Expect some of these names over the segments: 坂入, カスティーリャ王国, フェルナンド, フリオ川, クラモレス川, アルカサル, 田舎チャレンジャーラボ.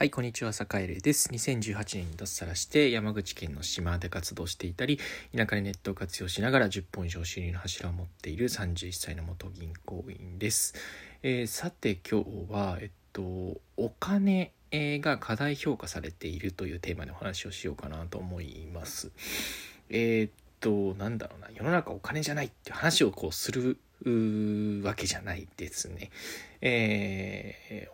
はい、こんにちは、坂入です。2018年に脱サラして山口県の島で活動していたり、田舎でネットを活用しながら10本以上収入の柱を持っている31歳の元銀行員です。さて今日は、お金が過大評価されているというテーマでお話をしようかなと思います。なんだろうな、世の中お金じゃないって話をこうするわけじゃないですね。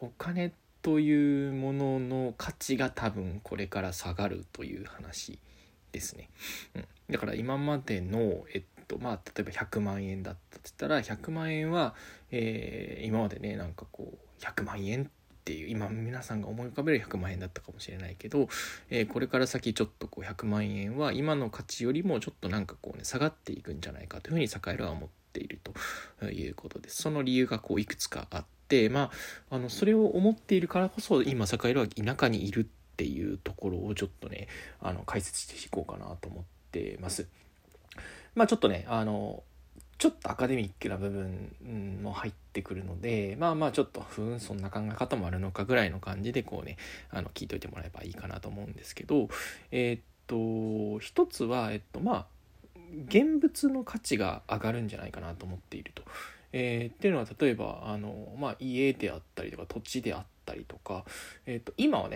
お金というものの価値が多分これから下がるという話ですね。だから今までの、例えば100万円だったって言ったら100万円は、今までねなんかこう100万円っていう今皆さんが思い浮かべる100万円だったかもしれないけど、これから先ちょっとこう100万円は今の価値よりもちょっとなんかこうね下がっていくんじゃないかというふうに坂井は思っているということです。その理由がこういくつかあって、それを思っているからこそ今坂井は田舎にいるっていうところをちょっとね解説していこうかなと思ってます。ちょっとねちょっとアカデミックな部分も入ってくるので、ちょっとそんな考え方もあるのかぐらいの感じでこうね聞いといてもらえばいいかなと思うんですけど、一つは現物の価値が上がるんじゃないかなと思っていると。っていうのは例えば家であったりとか土地であったりとか、今は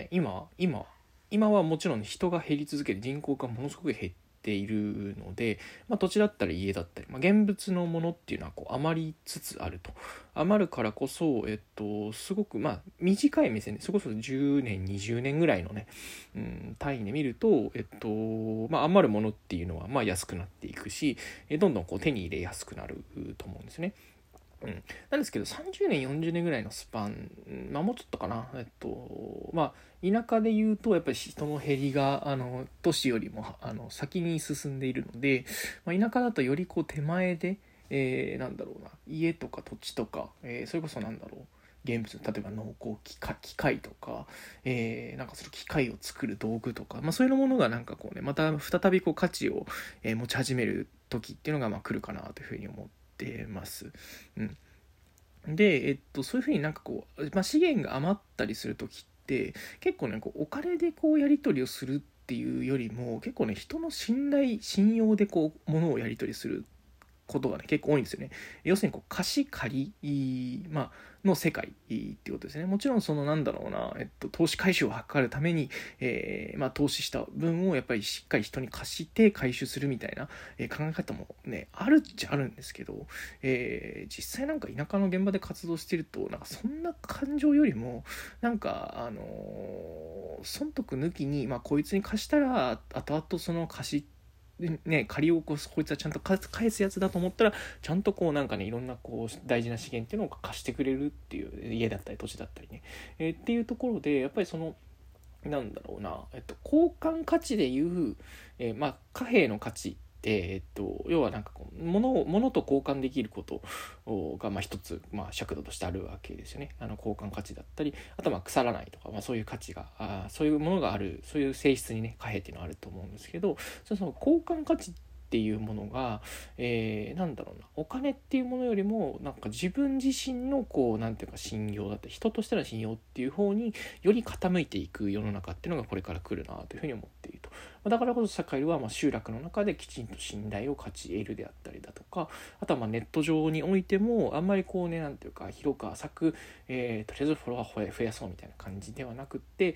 もちろん人が減り続けて人口がものすごく減っているので、土地だったり家だったり、現物のものっていうのはこう余りつつあると。余るからこそ、すごく短い目線でそれこそ10年20年ぐらいのね、単位で見ると、余るものっていうのは安くなっていくし、どんどんこう手に入れやすくなると思うんですね。なんですけど30年40年ぐらいのスパン、もうちょっとかな、田舎で言うとやっぱり人の減りが都市よりも先に進んでいるので、田舎だとよりこう手前で、家とか土地とか、それこそ現物、例えば農耕機械とか、その機械を作る道具とか、そういうものがまた再びこう価値を、持ち始める時っていうのが来るかなというふうに思ってます。で、そういうふうに資源が余ったりする時って結構ねこうお金でこうやり取りをするっていうよりも結構ね人の信用でこう物をやり取りすることがね結構多いんですよね。要するにこう貸し借り、の世界っていうことですね。もちろん投資回収を図るために、投資した分をやっぱりしっかり人に貸して回収するみたいな、考え方もねあるっちゃあるんですけど、実際田舎の現場で活動してるとそんな感情よりも損得抜きに、こいつに貸したら後々その貸し借りをこいつはちゃんと返すやつだと思ったらちゃんといろんな大事な資源っていうのを貸してくれるっていう家だったり土地だったりね、っていうところでやっぱり交換価値でいう、貨幣の価値で要は物と交換できることが一つ、尺度としてあるわけですよね。交換価値だったり、あと腐らないとか、そういう価値がそういうものがある、そういう性質にね貨幣っていうのはあると思うんですけど、その交換価値っていうものが、お金っていうものよりも自分自身の信用だったり人としての信用っていう方により傾いていく世の中っていうのがこれから来るなというふうに思っていると。だからこそ坂井は集落の中できちんと信頼を勝ち得るであったりだとか、あとはネット上においてもあんまり広く浅く、とりあえずフォロワーを増やそうみたいな感じではなくって、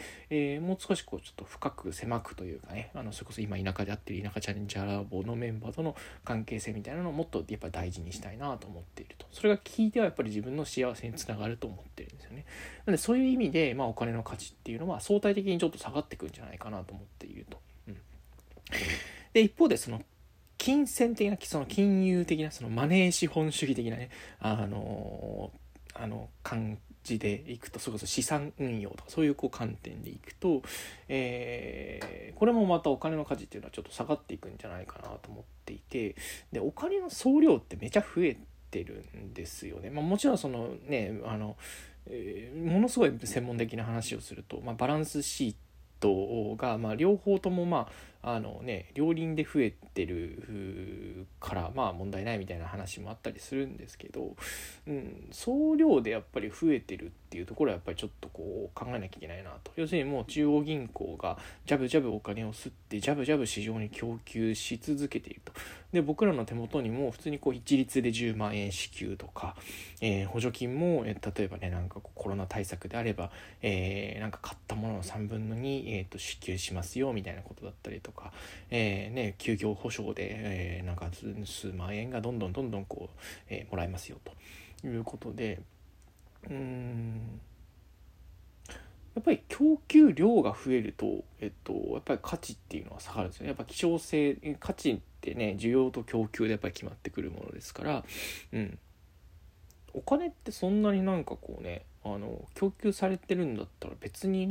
もう少しちょっと深く狭くというかね、それこそ今田舎でやってる田舎チャレンジャーラボのメンバーとの関係性みたいなのをもっとやっぱ大事にしたいなと思っていると。それが聞いてはやっぱり自分の幸せにつながると思ってるんですよね。なのでそういう意味で、お金の価値っていうのは相対的にちょっと下がってくるんじゃないかなと思っていると。で一方で金銭的な金融的なマネー資本主義的なね感じでいくと、それこそ資産運用とかそういう観点でいくと、これもまたお金の価値っていうのはちょっと下がっていくんじゃないかなと思っていて、でお金の総量ってめちゃ増えてるんですよね。もちろんものすごい専門的な話をすると、バランスシートトが、両方とも両輪で増えてるから、問題ないみたいな話もあったりするんですけど、総量でやっぱり増えてるっていうところはやっぱりちょっとこう考えなきゃいけないなと。要するにもう中央銀行がジャブジャブお金を吸ってジャブジャブ市場に供給し続けていると。で僕らの手元にも普通にこう一律で10万円支給とか、補助金も、例えばねコロナ対策であれば、買ったものの3分の2、支給しますよみたいなことだったりとか、休業保障で、数万円がどんどんこう、もらえますよということで、やっぱり供給量が増えると、やっぱり価値っていうのは下がるんですよね。やっぱ希少性、価値ってね需要と供給でやっぱり決まってくるものですから、お金ってそんなに供給されてるんだったら別に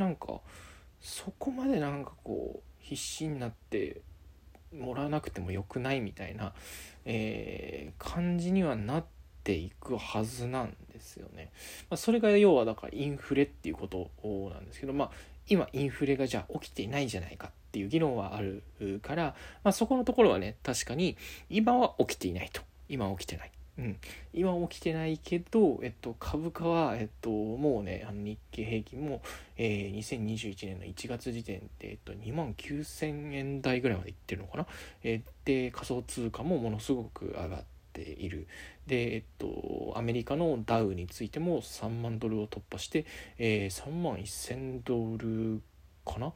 そこまで必死になってもらわなくてもよくないみたいな、感じにはなっていくはずなんですよね。それが要はだからインフレっていうことなんですけど、今インフレがじゃあ起きていないじゃないかっていう議論はあるから、そこのところはね確かに今は起きていないと。今起きてないけど、株価は、もうね日経平均も、2021年の1月時点で、29,000 円台ぐらいまでいってるのかな、で仮想通貨もものすごく上がっている。で、アメリカのダウについても$30,000を突破して、$31,000かな、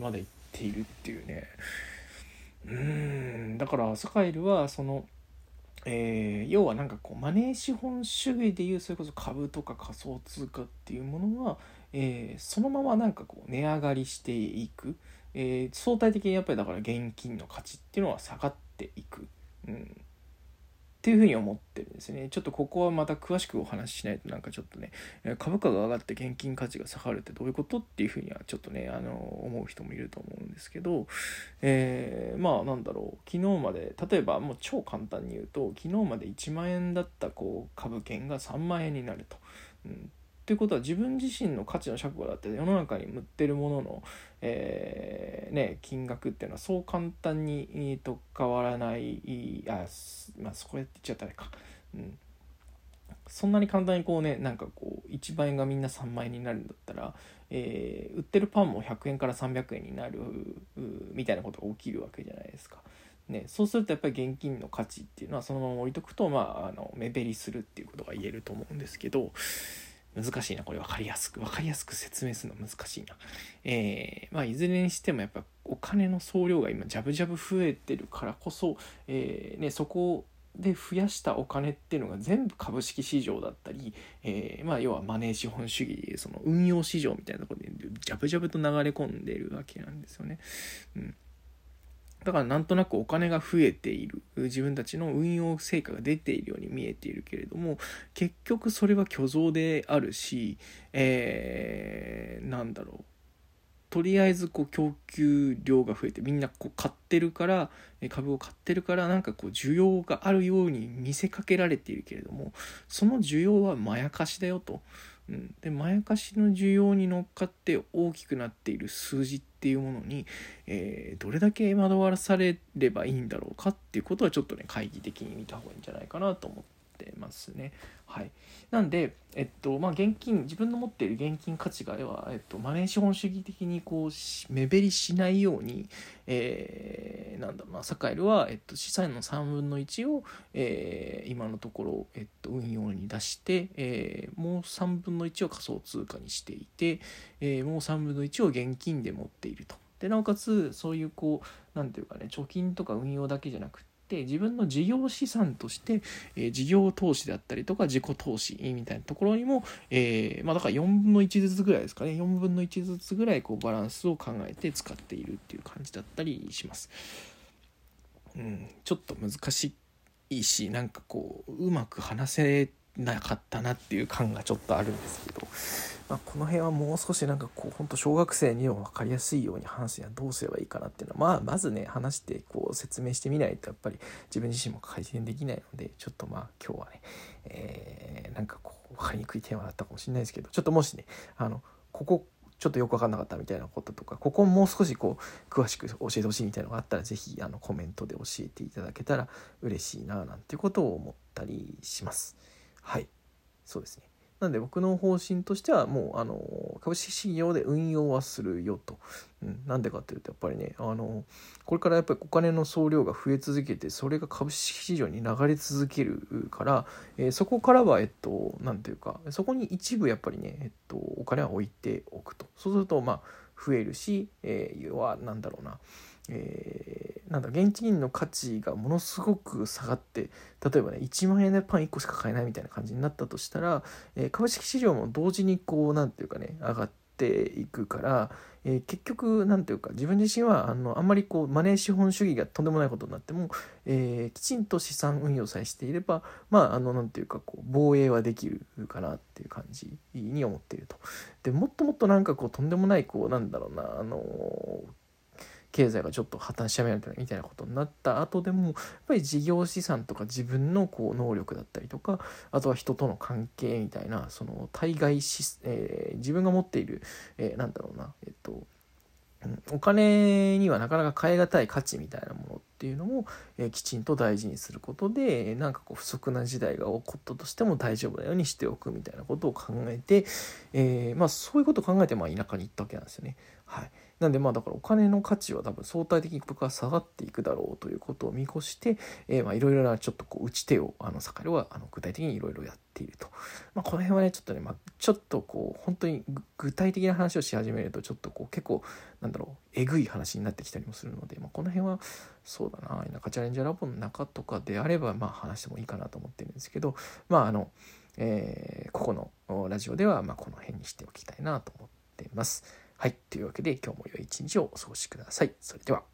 までいっているっていうね。だからサカエルはその要はマネー資本主義でいうそれこそ株とか仮想通貨っていうものは、そのまま値上がりしていく、相対的にやっぱりだから現金の価値っていうのは下がっていく、っていうふうに思ってるんですね。ちょっとここはまた詳しくお話ししないとちょっとね株価が上がって現金価値が下がるってどういうことっていうふうにはちょっとね思う人もいると思うんですけど、昨日まで例えばもう超簡単に言うと昨日まで1万円だった株券が3万円になると。ということは自分自身の価値の尺度だって世の中に売ってるものの、金額っていうのはそう簡単にと変わらないそこやって言っちゃったらそんなに簡単に1万円がみんな3万円になるんだったら、売ってるパンも100円から300円になるみたいなことが起きるわけじゃないですか。そうするとやっぱり現金の価値っていうのはそのまま置いとくと、目減りするっていうことが言えると思うんですけど、難しいなこれ分かりやすく説明するの難しいな。いずれにしてもやっぱお金の総量が今ジャブジャブ増えてるからこそ、そこで増やしたお金っていうのが全部株式市場だったり、要はマネー資本主義その運用市場みたいなところでジャブジャブと流れ込んでるわけなんですよね。だからなんとなくお金が増えている、自分たちの運用成果が出ているように見えているけれども、結局それは虚像であるし、とりあえず供給量が増えてみんな株を買ってるから需要があるように見せかけられているけれども、その需要はまやかしだよと。でまやかしの需要に乗っかって大きくなっている数字っていうものに、どれだけ惑わされればいいんだろうかっていうことはちょっとね懐疑的に見た方がいいんじゃないかなと思ってますね。なんで、現金自分の持っている現金価値がマネー資本主義的に目減りしないように、サカエルは、資産の3分の1を、今のところ、運用に出して、もう3分の1を仮想通貨にしていて、もう3分の1を現金で持っていると。でなおかつそういう貯金とか運用だけじゃなくて自分の事業資産として、事業投資だったりとか自己投資みたいなところにも、だから4分の1ずつぐらいですかね、4分の1ずつぐらいバランスを考えて使っているっていう感じだったりします。ちょっと難しいしうまく話せなかったなっていう感がちょっとあるんですけど、この辺はもう少し本当小学生にも分かりやすいように話すにはどうすればいいかなっていうのは、まずね話して説明してみないとやっぱり自分自身も改善できないので、ちょっと今日はね、分かりにくいテーマだったかもしれないですけど、ちょっともしねここちょっとよく分かんなかったみたいなこととか、ここもう少しこう詳しく教えてほしいみたいなのがあったら、ぜひコメントで教えていただけたら嬉しいななんてことを思ったりします。はい、そうですね。なんで僕の方針としてはもう株式市場で運用はするよと。なんでかというとやっぱりねこれからやっぱりお金の総量が増え続けて、それが株式市場に流れ続けるから、そこからはなんていうか、そこに一部やっぱりねお金は置いておくと。そうするとまあ増えるし、要はなんだろうな、現金の価値がものすごく下がって、例えばね1万円でパン1個しか買えないみたいな感じになったとしたら、株式市場も同時にこうなんていうかね上がっていくから、結局なんていうか自分自身はあんまりこうマネー資本主義がとんでもないことになっても、きちんと資産運用さえしていればなんていうかこう防衛はできるかなっていう感じに思っていると。でもっともっとなんかこうとんでもないこうなんだろうな経済がちょっと破綻しちゃうみたいなことになった後でも、やっぱり事業資産とか自分のこう能力だったりとか、あとは人との関係みたいな、その対外自分が持っている、お金にはなかなか変えがたい価値みたいなものっていうのも、きちんと大事にすることで、なんかこう不足な事態が起こったとしても大丈夫なようにしておくみたいなことを考えて、そういうことを考えて田舎に行ったわけなんですよね。はい、なんでだからお金の価値は多分相対的に僕は下がっていくだろうということを見越して、いろいろなちょっとこう打ち手を坂井は具体的にいろいろやっていると。この辺はねちょっとこう本当に具体的な話をし始めるとちょっとこう結構えぐい話になってきたりもするので、この辺はそうだな田舎チャレンジャーラボの中とかであれば話してもいいかなと思ってるんですけど、ここのラジオではこの辺にしておきたいなと思ってます。はい、というわけで今日も良い一日をお過ごしください。それでは。